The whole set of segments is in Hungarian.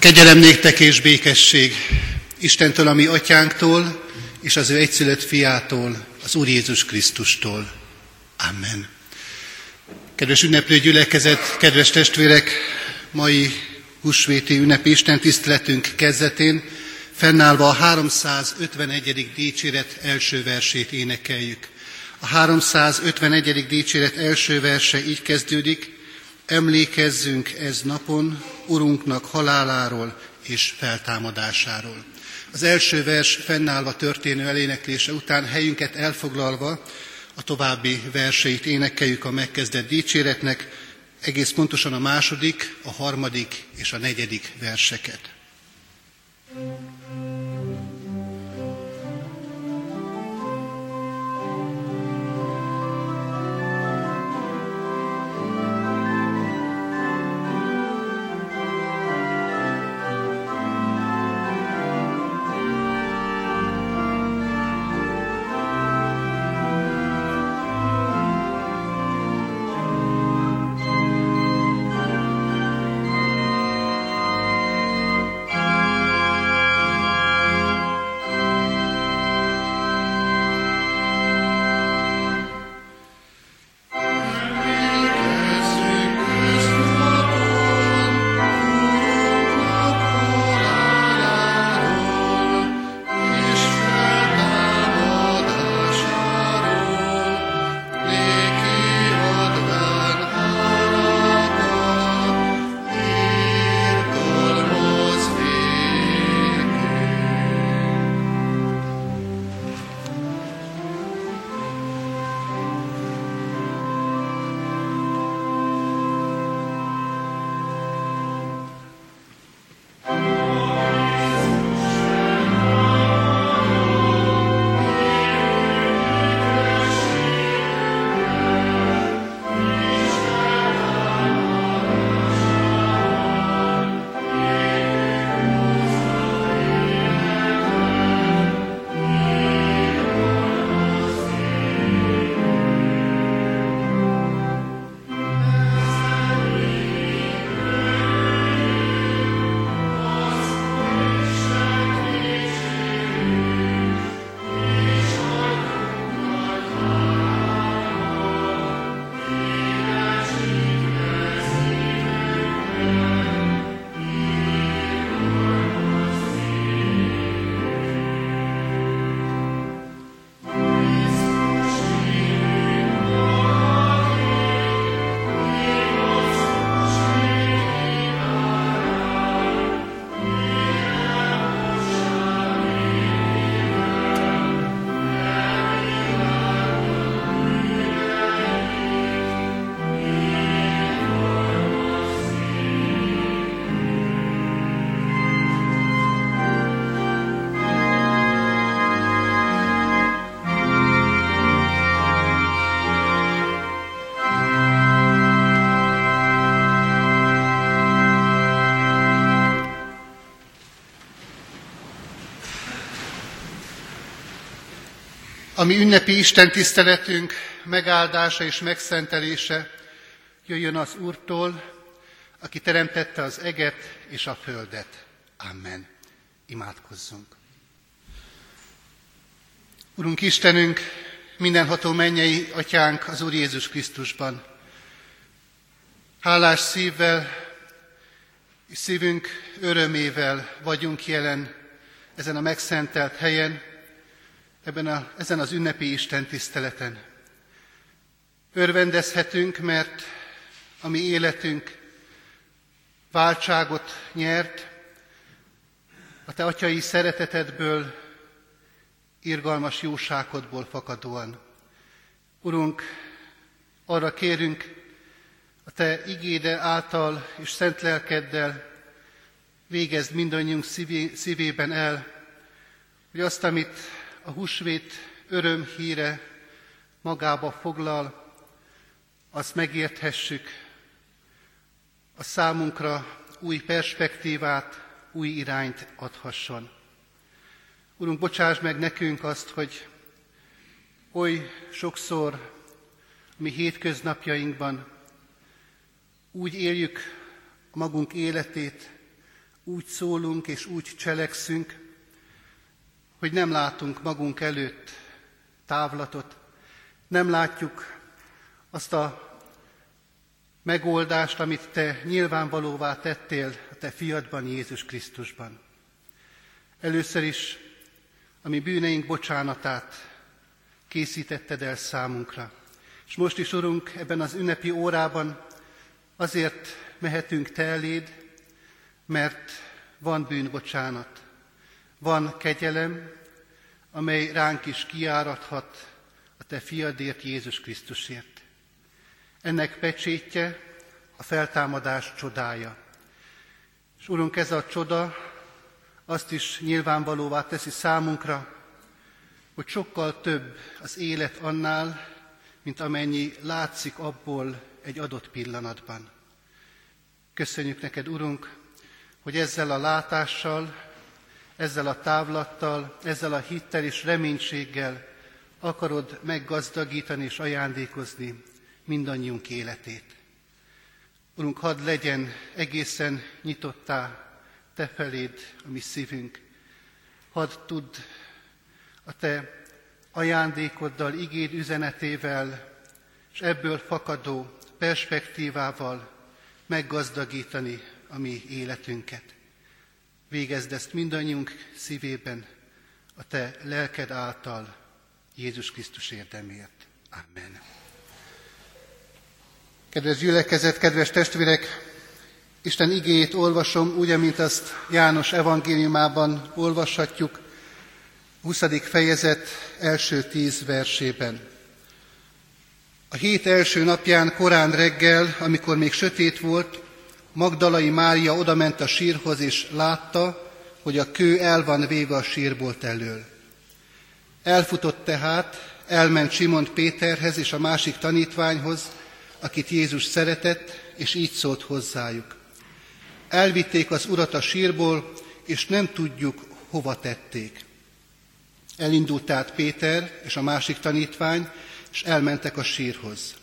Kegyelem néktek és békesség Istentől, a mi atyánktól, és az ő egyszülött fiától, az Úr Jézus Krisztustól. Amen. Kedves ünneplő gyülekezet, kedves testvérek, mai húsvéti ünnepi istentiszteletünk kezdetén fennállva a 351. dicséret első versét énekeljük. A 351. dicséret első verse így kezdődik: emlékezzünk ez napon Urunknak haláláról és feltámadásáról. Az első vers fennállva történő eléneklése után helyünket elfoglalva a további verseit énekeljük a megkezdett dicséretnek, egész pontosan a 2., a 3. és a 4. verseket. A mi ünnepi istentiszteletünk megáldása és megszentelése jöjjön az Úrtól, aki teremtette az eget és a földet. Amen. Imádkozzunk. Urunk Istenünk, mindenható mennyei atyánk az Úr Jézus Krisztusban, hálás szívvel és szívünk örömével vagyunk jelen ezen a megszentelt helyen, ezen az ünnepi istentiszteleten. Örvendezhetünk, mert a mi életünk váltságot nyert, a te atyai szeretetedből, irgalmas jóságodból fakadóan. Urunk, arra kérünk, a te igéde által és szent lelkeddel végezd mindannyiunk szívében el, hogy azt, amit a húsvét örömhíre magába foglal, azt megérthessük, a számunkra új perspektívát, új irányt adhasson. Urunk, bocsáss meg nekünk azt, hogy oly sokszor mi hétköznapjainkban úgy éljük magunk életét, úgy szólunk és úgy cselekszünk, hogy nem látunk magunk előtt távlatot, nem látjuk azt a megoldást, amit te nyilvánvalóvá tettél a te fiadban, Jézus Krisztusban. Először is a mi bűneink bocsánatát készítetted el számunkra. És most is, Urunk, ebben az ünnepi órában azért mehetünk te eléd, mert van bűnbocsánat, van kegyelem, amely ránk is kiáradhat a te fiadért, Jézus Krisztusért. Ennek pecsétje a feltámadás csodája. És Urunk, ez a csoda azt is nyilvánvalóvá teszi számunkra, hogy sokkal több az élet annál, mint amennyi látszik abból egy adott pillanatban. Köszönjük neked, Urunk, hogy ezzel a látással, ezzel a távlattal, ezzel a hittel és reménységgel akarod meggazdagítani és ajándékozni mindannyiunk életét. Urunk, hadd legyen egészen nyitottá te feléd a mi szívünk. Hadd tudd a te ajándékoddal, igéd üzenetével, és ebből fakadó perspektívával meggazdagítani a mi életünket. Végezd ezt mindannyiunk szívében a te lelked által, Jézus Krisztus érdemért. Amen. Kedves gyülekezet, kedves testvérek! Isten igéjét olvasom, úgy, amint azt János evangéliumában olvashatjuk, 20. fejezet első 10 versében. A hét első napján korán reggel, amikor még sötét volt, Magdalai Mária odament a sírhoz, és látta, hogy a kő el van véve a sírbolt elől. Elfutott tehát, elment Simon Péterhez és a másik tanítványhoz, akit Jézus szeretett, és így szólt hozzájuk. Elvitték az urat a sírból, és nem tudjuk, hova tették. Elindult tehát Péter és a másik tanítvány, és elmentek a sírhoz.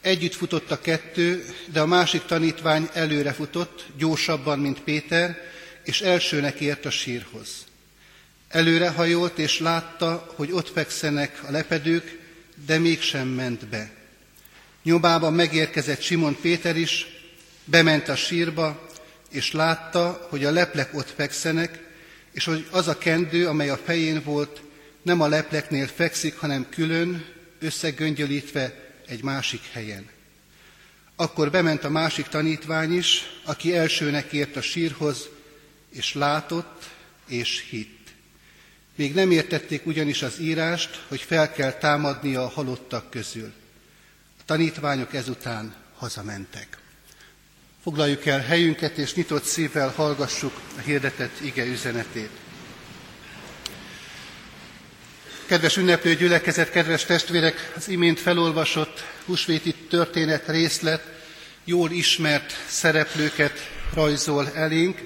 Együtt futott a kettő, de a másik tanítvány előre futott, gyorsabban, mint Péter, és elsőnek ért a sírhoz. Előrehajolt, és látta, hogy ott fekszenek a lepedők, de mégsem ment be. Nyomában megérkezett Simon Péter is, bement a sírba, és látta, hogy a leplek ott fekszenek, és hogy az a kendő, amely a fején volt, nem a lepleknél fekszik, hanem külön, összegöngyölítve egy másik helyen. Akkor bement a másik tanítvány is, aki elsőnek ért a sírhoz, és látott, és hitt. Még nem értették ugyanis az írást, hogy fel kell támadnia a halottak közül. A tanítványok ezután hazamentek. Foglaljuk el helyünket, és nyitott szívvel hallgassuk a hirdetett ige üzenetét. Kedves ünneplő gyülekezet, kedves testvérek, az imént felolvasott húsvéti történet részlet jól ismert szereplőket rajzol elénk.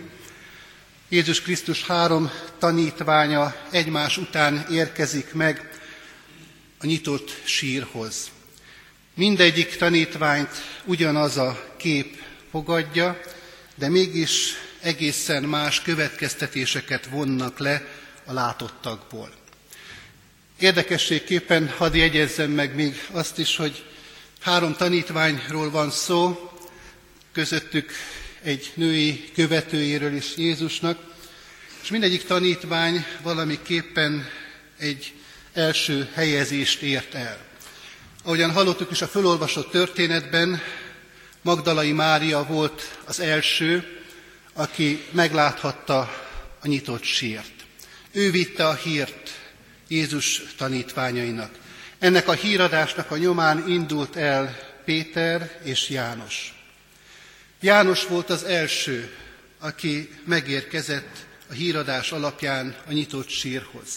Jézus Krisztus 3 tanítványa egymás után érkezik meg a nyitott sírhoz. Mindegyik tanítványt ugyanaz a kép fogadja, de mégis egészen más következtetéseket vonnak le a látottakból. Érdekességképpen hadd jegyezzem meg még azt is, hogy 3 tanítványról van szó, közöttük egy női követőjéről is Jézusnak, és mindegyik tanítvány valamiképpen egy első helyezést ért el. Ahogyan hallottuk is a fölolvasott történetben, Magdalai Mária volt az első, aki megláthatta a nyitott sírt. Ő vitte a hírt Jézus tanítványainak. Ennek a híradásnak a nyomán indult el Péter és János. János volt az első, aki megérkezett a híradás alapján a nyitott sírhoz.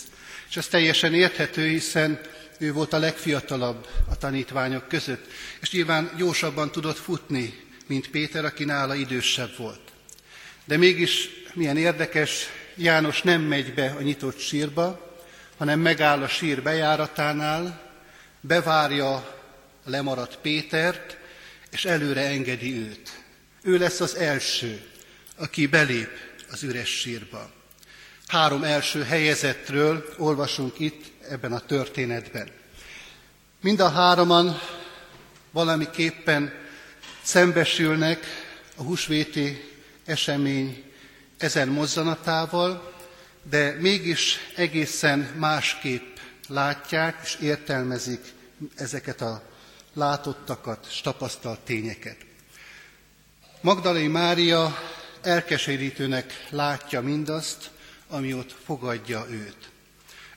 És ez teljesen érthető, hiszen ő volt a legfiatalabb a tanítványok között, és nyilván gyorsabban tudott futni, mint Péter, aki nála idősebb volt. De mégis milyen érdekes, János nem megy be a nyitott sírba, hanem megáll a sír bejáratánál, bevárja a lemaradt Pétert, és előre engedi őt. Ő lesz az első, aki belép az üres sírba. 3 első helyezetről olvasunk itt ebben a történetben. Mind a 3-an valamiképpen szembesülnek a húsvéti esemény ezen mozzanatával, de mégis egészen másképp látják és értelmezik ezeket a látottakat és tapasztalt tényeket. Magdalai Mária elkeserítőnek látja mindazt, ami ott fogadja őt.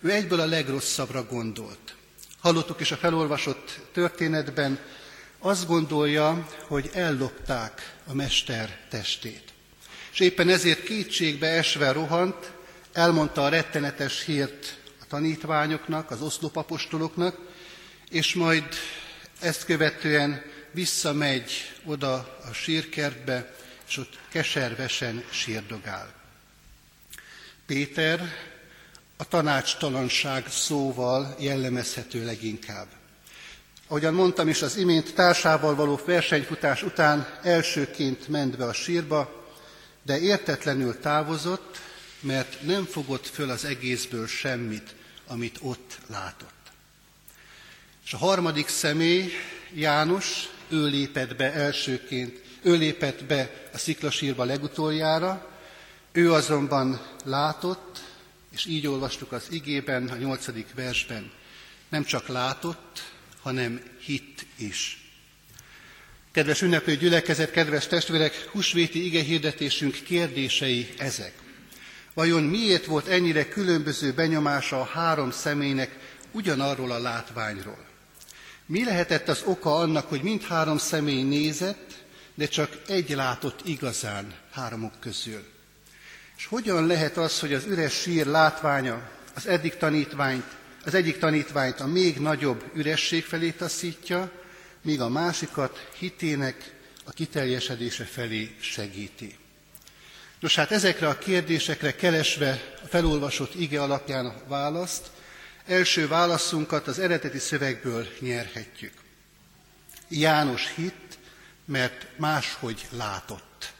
Ő egyből a legrosszabbra gondolt. Hallottuk is a felolvasott történetben, azt gondolja, hogy ellopták a mester testét. És éppen ezért kétségbe esve rohant, elmondta a rettenetes hírt a tanítványoknak, az oszlopapostoloknak, és majd ezt követően visszamegy oda a sírkertbe, és ott keservesen sírdogál. Péter a tanácstalanság szóval jellemezhető leginkább. Ahogyan mondtam is, az imént társával való versenyfutás után elsőként ment be a sírba, de értetlenül távozott, mert nem fogott föl az egészből semmit, amit ott látott. És a 3. személy, János, ő lépett be elsőként, ő lépett be a sziklasírba legutoljára, ő azonban látott, és így olvastuk az igében, a 8. versben, nem csak látott, hanem hitt is. Kedves ünneplő gyülekezet, kedves testvérek, húsvéti igehirdetésünk kérdései ezek. Vajon miért volt ennyire különböző benyomása a 3 személynek ugyanarról a látványról? Mi lehetett az oka annak, hogy mind 3 személy nézett, de csak egy látott igazán 3 közül? És hogyan lehet az, hogy az üres sír látványa az egyik tanítványt a még nagyobb üresség felé taszítja, míg a másikat hitének a kiteljesedése felé segíti? Nos hát ezekre a kérdésekre keresve a felolvasott ige alapján a választ, első válaszunkat az eredeti szövegből nyerhetjük. János hitt, mert máshogy látott.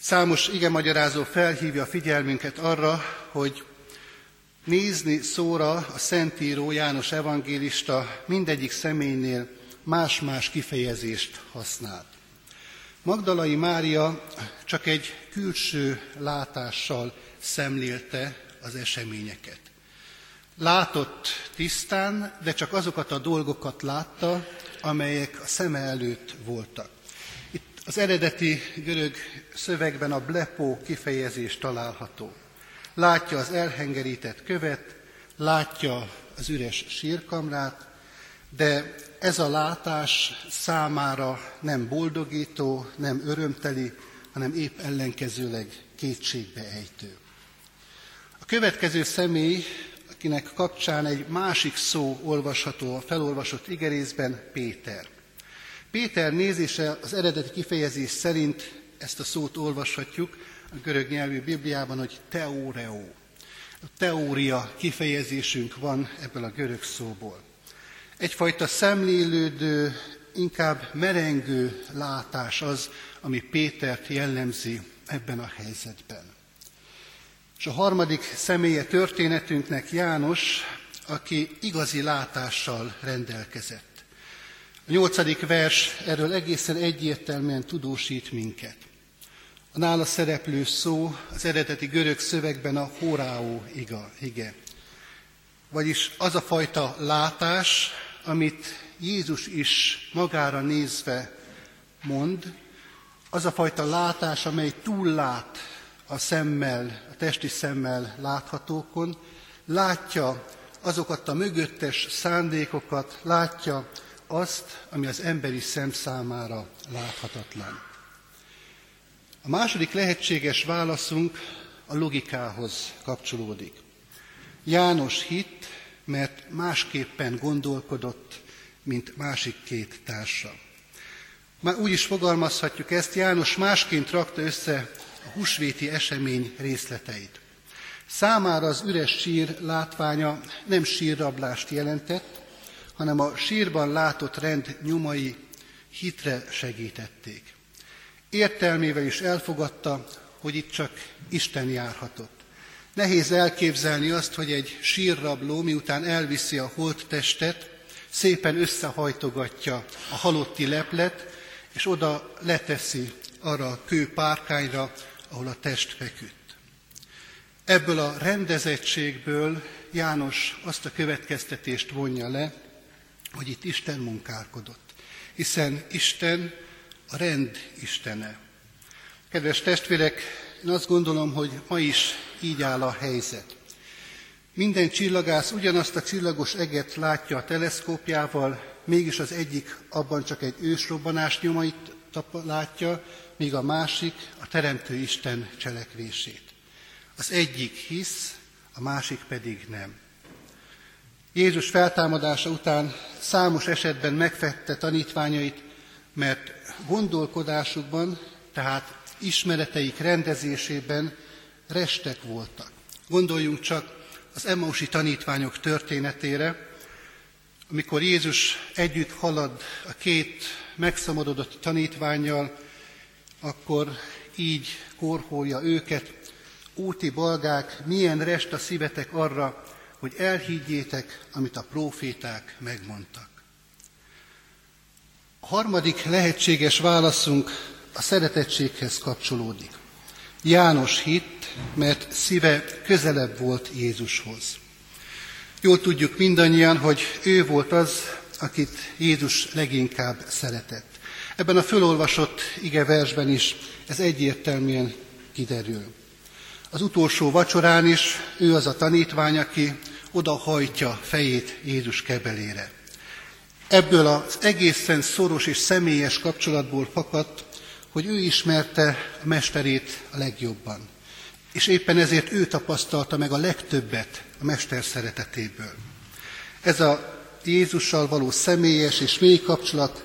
Számos igemagyarázó felhívja a figyelmünket arra, hogy nézni szóra a Szentíró, János evangélista mindegyik személynél más-más kifejezést használt. Magdalai Mária csak egy külső látással szemlélte az eseményeket. Látott tisztán, de csak azokat a dolgokat látta, amelyek a szeme előtt voltak. Itt az eredeti görög szövegben a blepó kifejezés található. Látja az elhengerített követ, látja az üres sírkamrát, de ez a látás számára nem boldogító, nem örömteli, hanem épp ellenkezőleg kétségbeejtő. A következő személy, akinek kapcsán egy másik szó olvasható a felolvasott igerészben, Péter. Péter nézése az eredeti kifejezés szerint, ezt a szót olvashatjuk a görög nyelvű Bibliában, hogy teóreó. A teória kifejezésünk van ebből a görög szóból. Egyfajta szemlélődő, inkább merengő látás az, ami Pétert jellemzi ebben a helyzetben. És a 3. személye történetünknek János, aki igazi látással rendelkezett. A 8. vers erről egészen egyértelműen tudósít minket. A nála szereplő szó az eredeti görög szövegben a horáó ige. Vagyis az a fajta látás, amit Jézus is magára nézve mond, az a fajta látás, amely túllát a szemmel, a testi szemmel láthatókon, látja azokat a mögöttes szándékokat, látja azt, ami az emberi szem számára láthatatlan. A második lehetséges válaszunk a logikához kapcsolódik. János hitt, mert másképpen gondolkodott, mint másik 2 társa. Már úgy is fogalmazhatjuk ezt, János másként rakta össze a húsvéti esemény részleteit. Számára az üres sír látványa nem sírrablást jelentett, hanem a sírban látott rend nyomai hitre segítették. Értelmével is elfogadta, hogy itt csak Isten járhatott. Nehéz elképzelni azt, hogy egy sírrabló, miután elviszi a holttestet, szépen összehajtogatja a halotti leplet, és oda leteszi arra a kő párkányra, ahol a test feküdt. Ebből a rendezettségből János azt a következtetést vonja le, hogy itt Isten munkálkodott, hiszen Isten a rend istene. Kedves testvérek, én azt gondolom, hogy ma is így áll a helyzet. Minden csillagász ugyanazt a csillagos eget látja a teleszkópjával, mégis az egyik abban csak egy ősrobbanás nyomait látja, míg a másik a Teremtő Isten cselekvését. Az egyik hisz, a másik pedig nem. Jézus feltámadása után számos esetben megvette tanítványait, mert gondolkodásukban, tehát ismereteik rendezésében restek voltak. Gondoljunk csak az emmausi tanítványok történetére, amikor Jézus együtt halad a két megszomorodott tanítvánnyal, akkor így korholja őket: úti balgák, milyen rest a szívetek arra, hogy elhiggyétek, amit a próféták megmondtak. A harmadik lehetséges válaszunk a szeretettséghez kapcsolódik. János hitt, mert szíve közelebb volt Jézushoz. Jól tudjuk mindannyian, hogy ő volt az, akit Jézus leginkább szeretett. Ebben a fölolvasott igeversben is ez egyértelműen kiderül. Az utolsó vacsorán is ő az a tanítvány, aki odahajtja fejét Jézus kebelére. Ebből az egészen szoros és személyes kapcsolatból fakadt, hogy ő ismerte a mesterét a legjobban. És éppen ezért ő tapasztalta meg a legtöbbet a mester szeretetéből. Ez a Jézussal való személyes és mély kapcsolat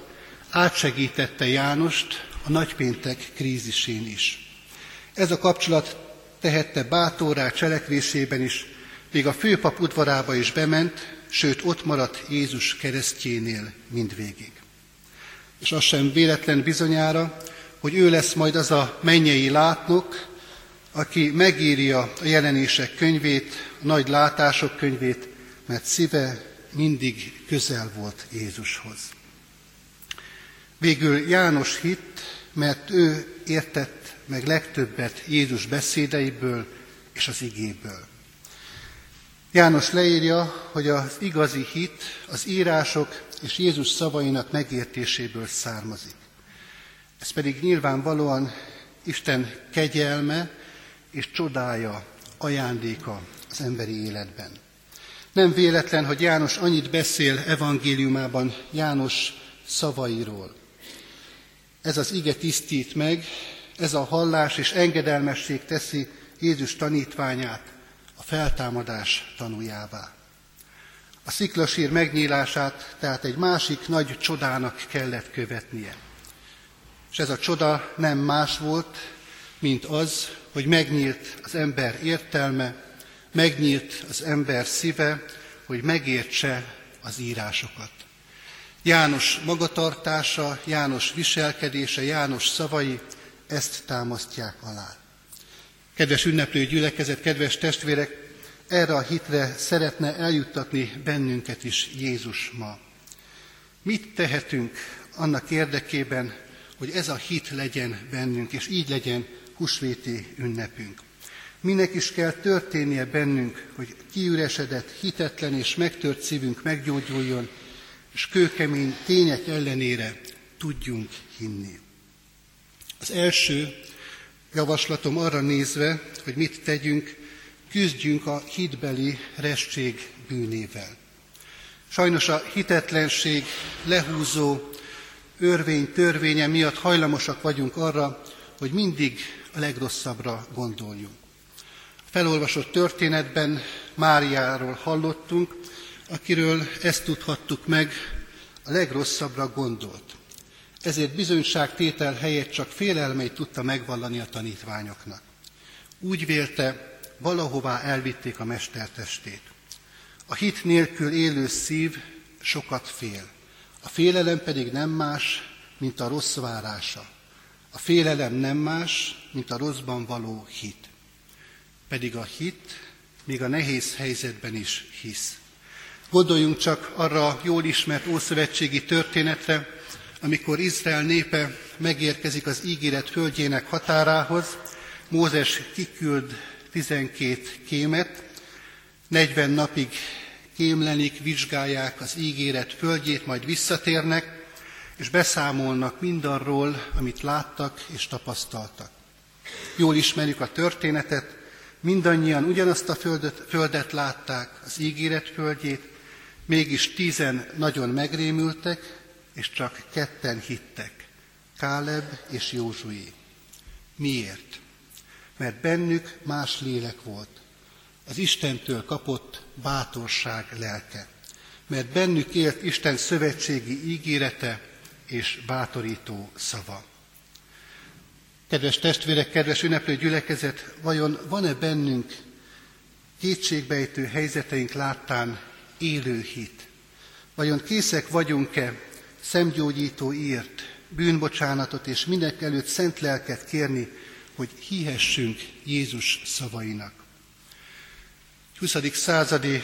átsegítette Jánost a nagypéntek krízisén is. Ez a kapcsolat tehette bátorrá cselekvésében is, még a főpap udvarába is bement, sőt ott maradt Jézus keresztjénél mindvégig. És az sem véletlen bizonyára, hogy ő lesz majd az a mennyei látnok, aki megírja a jelenések könyvét, a nagy látások könyvét, mert szíve mindig közel volt Jézushoz. Végül János hitt, mert ő értett meg legtöbbet Jézus beszédeiből és az igéből. János leírja, hogy az igazi hit az írások és Jézus szavainak megértéséből származik. Ez pedig nyilvánvalóan Isten kegyelme és csodája, ajándéka az emberi életben. Nem véletlen, hogy János annyit beszél evangéliumában János szavairól. Ez az ige tisztít meg, ez a hallás és engedelmesség teszi Jézus tanítványát a feltámadás tanuljává. A sziklasír megnyílását tehát egy másik nagy csodának kellett követnie. És ez a csoda nem más volt, mint az, hogy megnyílt az ember értelme, megnyílt az ember szíve, hogy megértse az írásokat. János magatartása, János viselkedése, János szavai ezt támasztják alá. Kedves ünneplő gyülekezet, kedves testvérek, erre a hitre szeretne eljuttatni bennünket is Jézus ma. Mit tehetünk annak érdekében, hogy ez a hit legyen bennünk, és így legyen húsvéti ünnepünk? Minek is kell történnie bennünk, hogy kiüresedett, hitetlen és megtört szívünk meggyógyuljon, és kőkemény tények ellenére tudjunk hinni? Az első javaslatom arra nézve, hogy mit tegyünk: küzdjünk a hitbeli restség bűnével. Sajnos a hitetlenség lehúzó törvénye miatt hajlamosak vagyunk arra, hogy mindig a legrosszabbra gondoljunk. A felolvasott történetben Máriáról hallottunk, akiről ezt tudhattuk meg: a legrosszabbra gondolt. Ezért bizonyságtétel helyett csak félelmeit tudta megvallani a tanítványoknak. Úgy vélte, valahová elvitték a mestertestét. A hit nélkül élő szív sokat fél. A félelem pedig nem más, mint a rossz várása. A félelem nem más, mint a rosszban való hit. Pedig a hit még a nehéz helyzetben is hisz. Gondoljunk csak arra jól ismert ószövetségi történetre, amikor Izrael népe megérkezik az ígéret földjének határához, Mózes kiküld 12 kémet, 40 napig kémlenik, vizsgálják az ígéret földjét, majd visszatérnek, és beszámolnak mindarról, amit láttak és tapasztaltak. Jól ismerjük a történetet, mindannyian ugyanazt a földet látták, az ígéret földjét, mégis 10 nagyon megrémültek, és csak 2 hittek, Káleb és Józsué. Miért? Mert bennük más lélek volt, az Istentől kapott bátorság lelke, mert bennük élt Isten szövetségi ígérete és bátorító szava. Kedves testvérek, kedves ünneplő gyülekezet, vajon van-e bennünk kétségbejtő helyzeteink láttán élő hit? Vajon készek vagyunk-e szemgyógyító írt, bűnbocsánatot és mindenek előtt szent lelket kérni, hogy hihessünk Jézus szavainak? 20. századi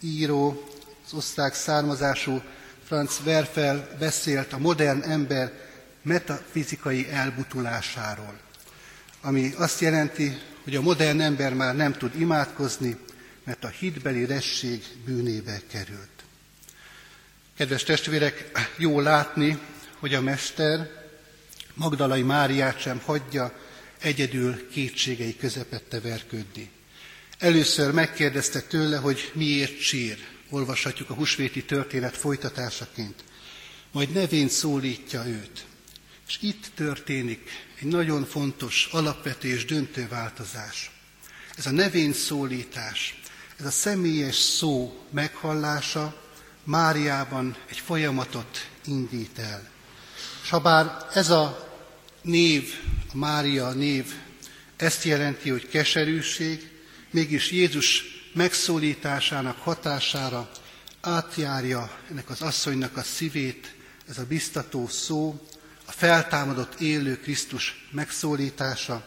író, az osztrák származású Franz Werfel beszélt a modern ember metafizikai elbutulásáról, ami azt jelenti, hogy a modern ember már nem tud imádkozni, mert a hitbeli resség bűnébe került. Kedves testvérek, jó látni, hogy a Mester Magdalai Máriát sem hagyja egyedül kétségei közepette verködni. Először megkérdezte tőle, hogy miért sír, olvashatjuk a húsvéti történet folytatásaként. Majd nevén szólítja őt. És itt történik egy nagyon fontos, alapvető és döntő változás. Ez a nevén szólítás, ez a személyes szó meghallása Máriában egy folyamatot indít el. S ha bár ez a név, a Mária név, ezt jelenti, hogy keserűség, mégis Jézus megszólításának hatására átjárja ennek az asszonynak a szívét, ez a biztató szó, a feltámadott élő Krisztus megszólítása,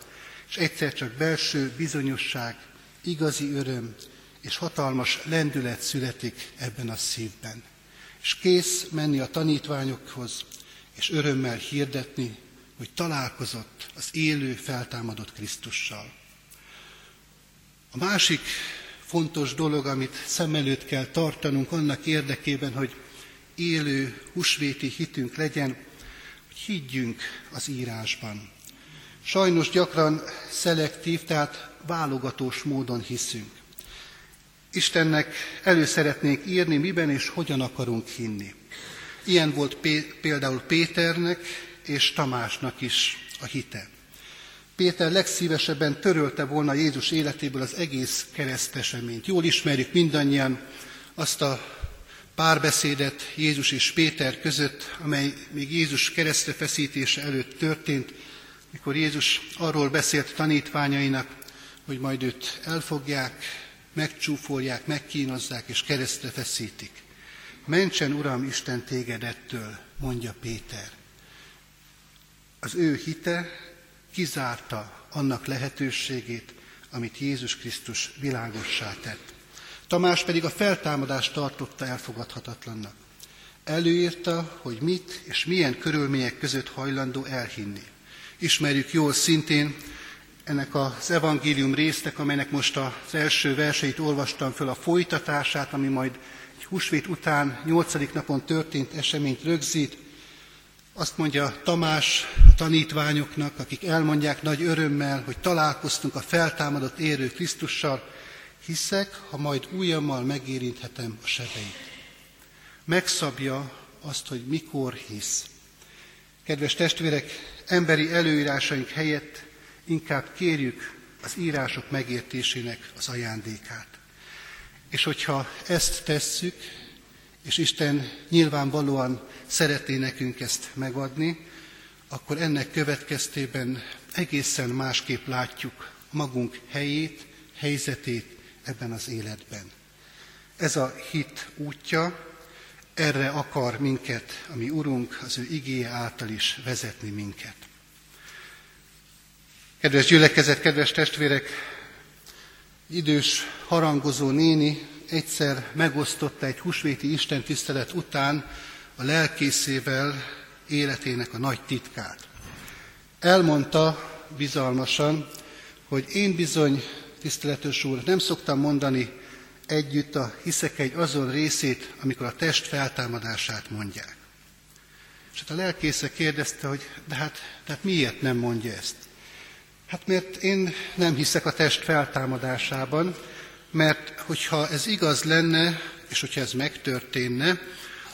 és egyszer csak belső bizonyosság, igazi öröm és hatalmas lendület születik ebben a szívben. És kész menni a tanítványokhoz, és örömmel hirdetni, hogy találkozott az élő, feltámadott Krisztussal. A másik fontos dolog, amit szem előtt kell tartanunk annak érdekében, hogy élő húsvéti hitünk legyen, hogy higgyünk az írásban. Sajnos gyakran szelektív, tehát válogatós módon hiszünk. Istennek elő szeretnénk írni, miben és hogyan akarunk hinni. Ilyen volt például Péternek és Tamásnak is a hite. Péter legszívesebben törölte volna Jézus életéből az egész kereszteseményt. Jól ismerjük mindannyian azt a párbeszédet Jézus és Péter között, amely még Jézus keresztre feszítése előtt történt, mikor Jézus arról beszélt tanítványainak, hogy majd őt elfogják, megcsúfolják, megkínozzák és keresztre feszítik. Mentsen, Uram, Isten téged ettől, mondja Péter. Az ő hite kizárta annak lehetőségét, amit Jézus Krisztus világossá tett. Tamás pedig a feltámadást tartotta elfogadhatatlannak. Előírta, hogy mit és milyen körülmények között hajlandó elhinni. Ismerjük jól szintén ennek az evangélium résznek, amelynek most az első verseit olvastam föl, a folytatását, ami majd egy húsvét után 8. napon történt eseményt rögzít. Azt mondja Tamás a tanítványoknak, akik elmondják nagy örömmel, hogy találkoztunk a feltámadott élő Krisztussal, hiszek, ha majd ujjammal megérinthetem a sebeit. Megszabja azt, hogy mikor hisz. Kedves testvérek, emberi előírásaink helyett inkább kérjük az írások megértésének az ajándékát. És hogyha ezt tesszük, és Isten nyilvánvalóan szeretné nekünk ezt megadni, akkor ennek következtében egészen másképp látjuk magunk helyét, helyzetét ebben az életben. Ez a hit útja, erre akar minket, ami Urunk, az ő igéje által is vezetni minket. Kedves gyülekezet, kedves testvérek! Idős, harangozó néni egyszer megosztotta egy húsvéti istentisztelet után a lelkészével életének a nagy titkát. Elmondta bizalmasan, hogy én bizony, tiszteletes úr, nem szoktam mondani együtt a hiszek egy azon részét, amikor a test feltámadását mondják. És hát a lelkésze kérdezte, hogy de hát miért nem mondja ezt? Hát mert én nem hiszek a test feltámadásában, mert hogyha ez igaz lenne, és hogyha ez megtörténne,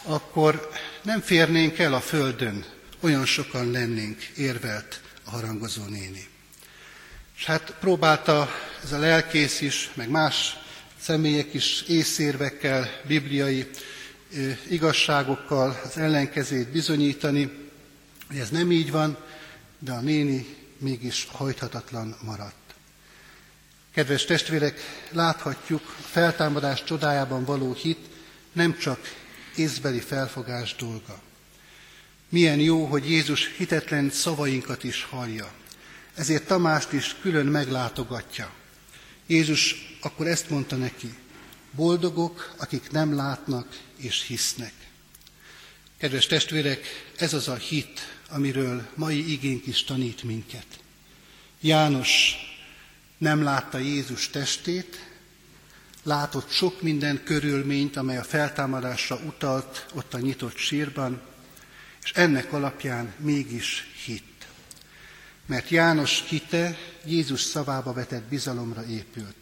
akkor nem férnénk el a földön, olyan sokan lennénk, érvelt a harangozó néni. És hát próbálta ez a lelkész is, meg más személyek is észérvekkel, bibliai igazságokkal az ellenkezét bizonyítani, hogy ez nem így van, de a néni mégis hajthatatlan maradt. Kedves testvérek, láthatjuk, a feltámadás csodájában való hit nem csak észbeli felfogás dolga. Milyen jó, hogy Jézus hitetlen szavainkat is hallja. Ezért Tamást is külön meglátogatja. Jézus akkor ezt mondta neki: boldogok, akik nem látnak és hisznek. Kedves testvérek, ez az a hit, amiről mai igénk is tanít minket. János nem látta Jézus testét, látott sok minden körülményt, amely a feltámadásra utalt ott a nyitott sírban, és ennek alapján mégis hitt. Mert János hite Jézus szavába vetett bizalomra épült,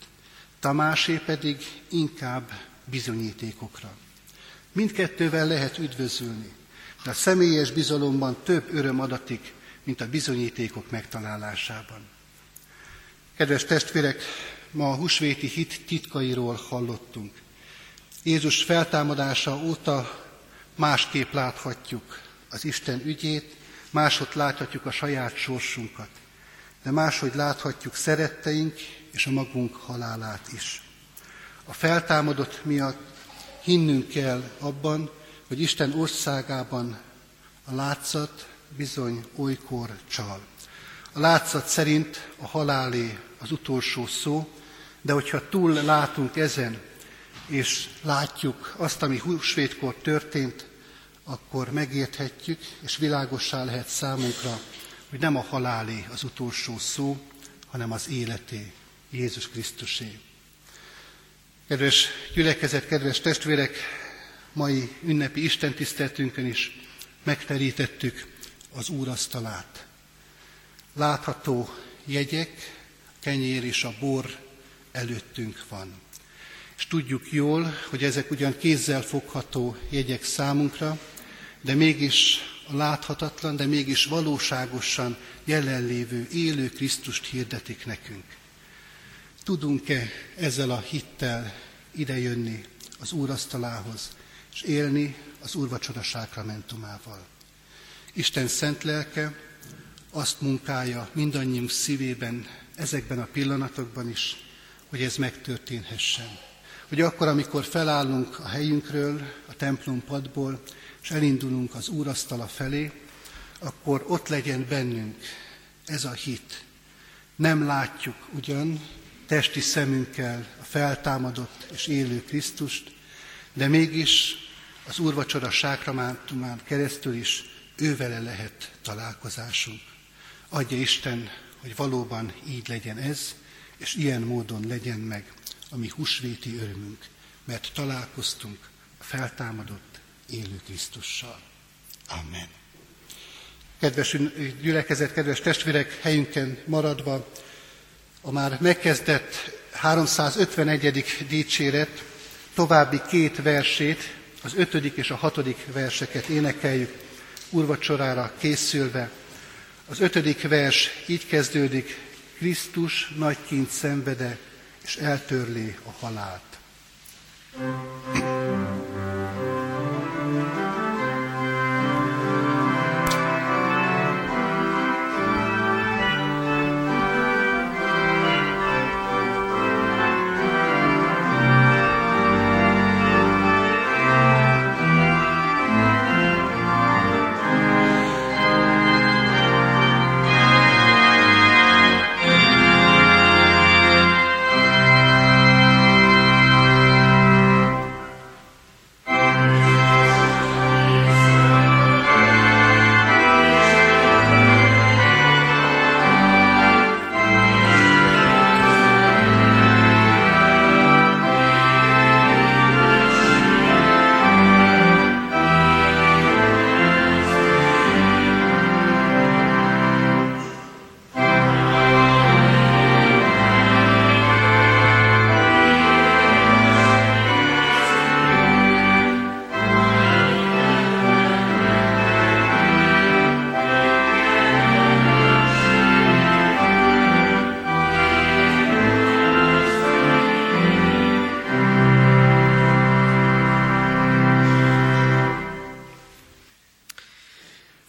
Tamásé pedig inkább bizonyítékokra. Mindkettővel lehet üdvözülni, de a személyes bizalomban több öröm adatik, mint a bizonyítékok megtalálásában. Kedves testvérek, ma a húsvéti hit titkairól hallottunk. Jézus feltámadása óta másképp láthatjuk az Isten ügyét, máshogy láthatjuk a saját sorsunkat, de máshogy láthatjuk szeretteink és a magunk halálát is. A feltámadott miatt hinnünk kell abban, hogy Isten országában a látszat bizony olykor csal. A látszat szerint a halálé az utolsó szó, de hogyha túl látunk ezen, és látjuk azt, ami húsvétkor történt, akkor megérthetjük, és világossá lehet számunkra, hogy nem a halálé az utolsó szó, hanem az életé, Jézus Krisztusé. Kedves gyülekezet, kedves testvérek, mai ünnepi istentiszteletünkön is megterítettük az úrasztalát. Látható jegyek, a kenyér és a bor előttünk van. És tudjuk jól, hogy ezek ugyan kézzel fogható jegyek számunkra, de mégis a láthatatlan, de mégis valóságosan jelenlévő, élő Krisztust hirdetik nekünk. Tudunk-e ezzel a hittel idejönni az úrasztalához, és élni az úrvacsora sákramentumával? Isten szent lelke azt munkálja mindannyiunk szívében, ezekben a pillanatokban is, hogy ez megtörténhessen. Hogy akkor, amikor felállunk a helyünkről, a templom padból, és elindulunk az úrasztala felé, akkor ott legyen bennünk ez a hit. Nem látjuk ugyan testi szemünkkel a feltámadott és élő Krisztust, de mégis az úrvacsora sákramentumán keresztül is ővele lehet találkozásunk. Adja Isten, hogy valóban így legyen ez, és ilyen módon legyen meg a mi húsvéti örömünk, mert találkoztunk a feltámadott élő Krisztussal. Amen. Kedves gyülekezet, kedves testvérek, helyünken maradva a már megkezdett 351. dicséret további két versét, az 5. és a 6. verseket énekeljük úrvacsorára készülve. Az 5. vers így kezdődik: Krisztus nagy kínt szenvede, és eltörli a halált.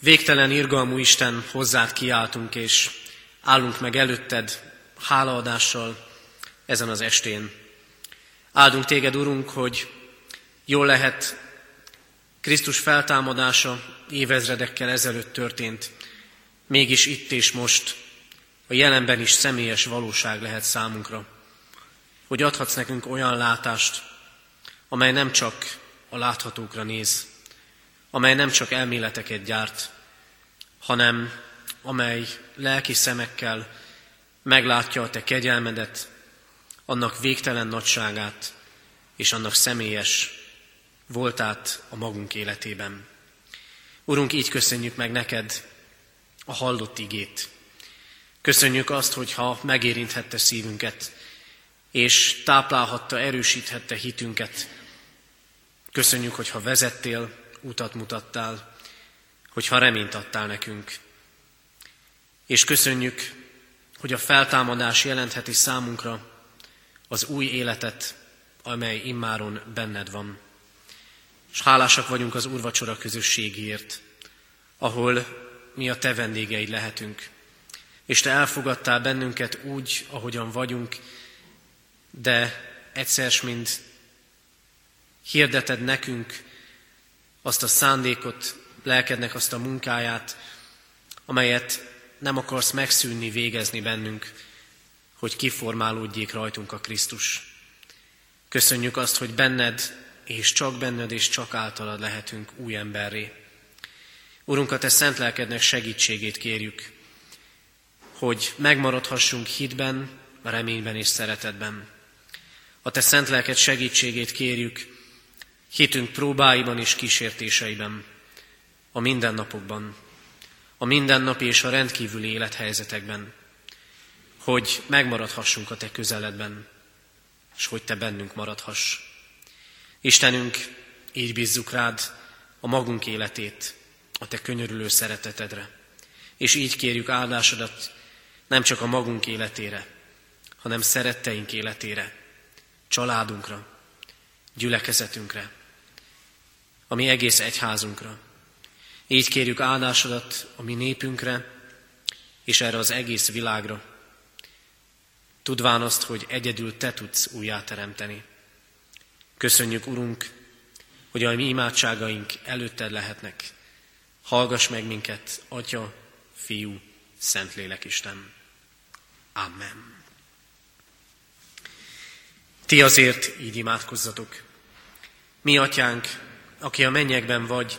Végtelen irgalmú Isten, hozzád kiáltunk, és állunk meg előtted hálaadással ezen az estén. Áldunk téged, Urunk, hogy jól lehet, Krisztus feltámadása évezredekkel ezelőtt történt, mégis itt és most, a jelenben is személyes valóság lehet számunkra, hogy adhatsz nekünk olyan látást, amely nem csak a láthatókra néz, amely nem csak elméleteket gyárt, hanem amely lelki szemekkel meglátja a te kegyelmedet, annak végtelen nagyságát és annak személyes voltát a magunk életében. Urunk, így köszönjük meg neked a hallott igét. Köszönjük azt, hogyha megérinthette szívünket, és táplálhatta, erősíthette hitünket. Köszönjük, hogyha vezettél, utat mutattál, hogyha reményt adtál nekünk. És köszönjük, hogy a feltámadás jelentheti számunkra az új életet, amely immáron benned van. És hálásak vagyunk az úrvacsora közösségért, ahol mi a te vendégeid lehetünk. És te elfogadtál bennünket úgy, ahogyan vagyunk, de egyszer mind hirdeted nekünk azt a szándékot, lelkednek azt a munkáját, amelyet nem akarsz megszűnni, végezni bennünk, hogy kiformálódjék rajtunk a Krisztus. Köszönjük azt, hogy benned és csak általad lehetünk új emberré. Urunk, a te szent lelkednek segítségét kérjük, hogy megmaradhassunk hitben, reményben és szeretetben. A te szent lelked segítségét kérjük hitünk próbáiban és kísértéseiben, a mindennapokban, a mindennapi és a rendkívüli élethelyzetekben, hogy megmaradhassunk a te közeledben, és hogy te bennünk maradhass. Istenünk, így bízzuk rád a magunk életét, a te könyörülő szeretetedre, és így kérjük áldásodat nem csak a magunk életére, hanem szeretteink életére, családunkra, gyülekezetünkre, a mi egész egyházunkra. Így kérjük áldásodat a mi népünkre, és erre az egész világra, tudván azt, hogy egyedül te tudsz újjáteremteni. Köszönjük, Urunk, hogy a mi imádságaink előtted lehetnek. Hallgass meg minket, Atya, Fiú, Szentlélek Isten. Amen. Ti azért így imádkozzatok. Mi, Atyánk, aki a mennyekben vagy,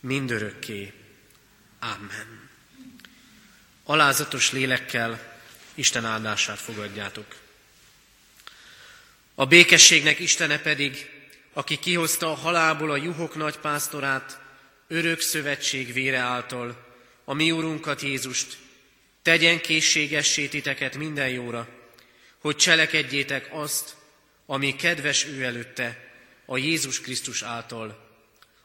Mindörökké. Amen. Alázatos lélekkel Isten áldását fogadjátok. A békességnek Istene pedig, aki kihozta a halálból a juhok nagypásztorát, örök szövetség vére által, a mi Urunkat Jézust, tegyen készségessé titeket minden jóra, hogy cselekedjétek azt, ami kedves ő előtte, a Jézus Krisztus által,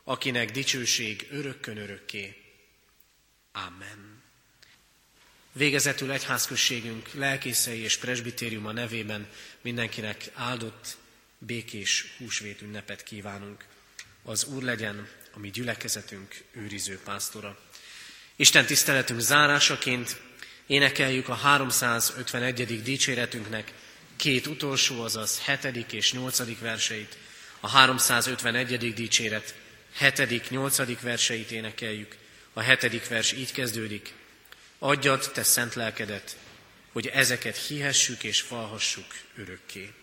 akinek dicsőség örökkön-örökké. Amen. Végezetül egyházközségünk lelkészei és presbitériuma nevében mindenkinek áldott, békés húsvét ünnepet kívánunk. Az Úr legyen a mi gyülekezetünk őriző pásztora. Isten tiszteletünk zárásaként énekeljük a 351. dicséretünknek két utolsó, azaz 7. és 8. verseit. A 351. dicséret 7., 8. verseit énekeljük. A 7. vers így kezdődik. Adjad te szent lelkedet, hogy ezeket hihessük és falhassuk örökké.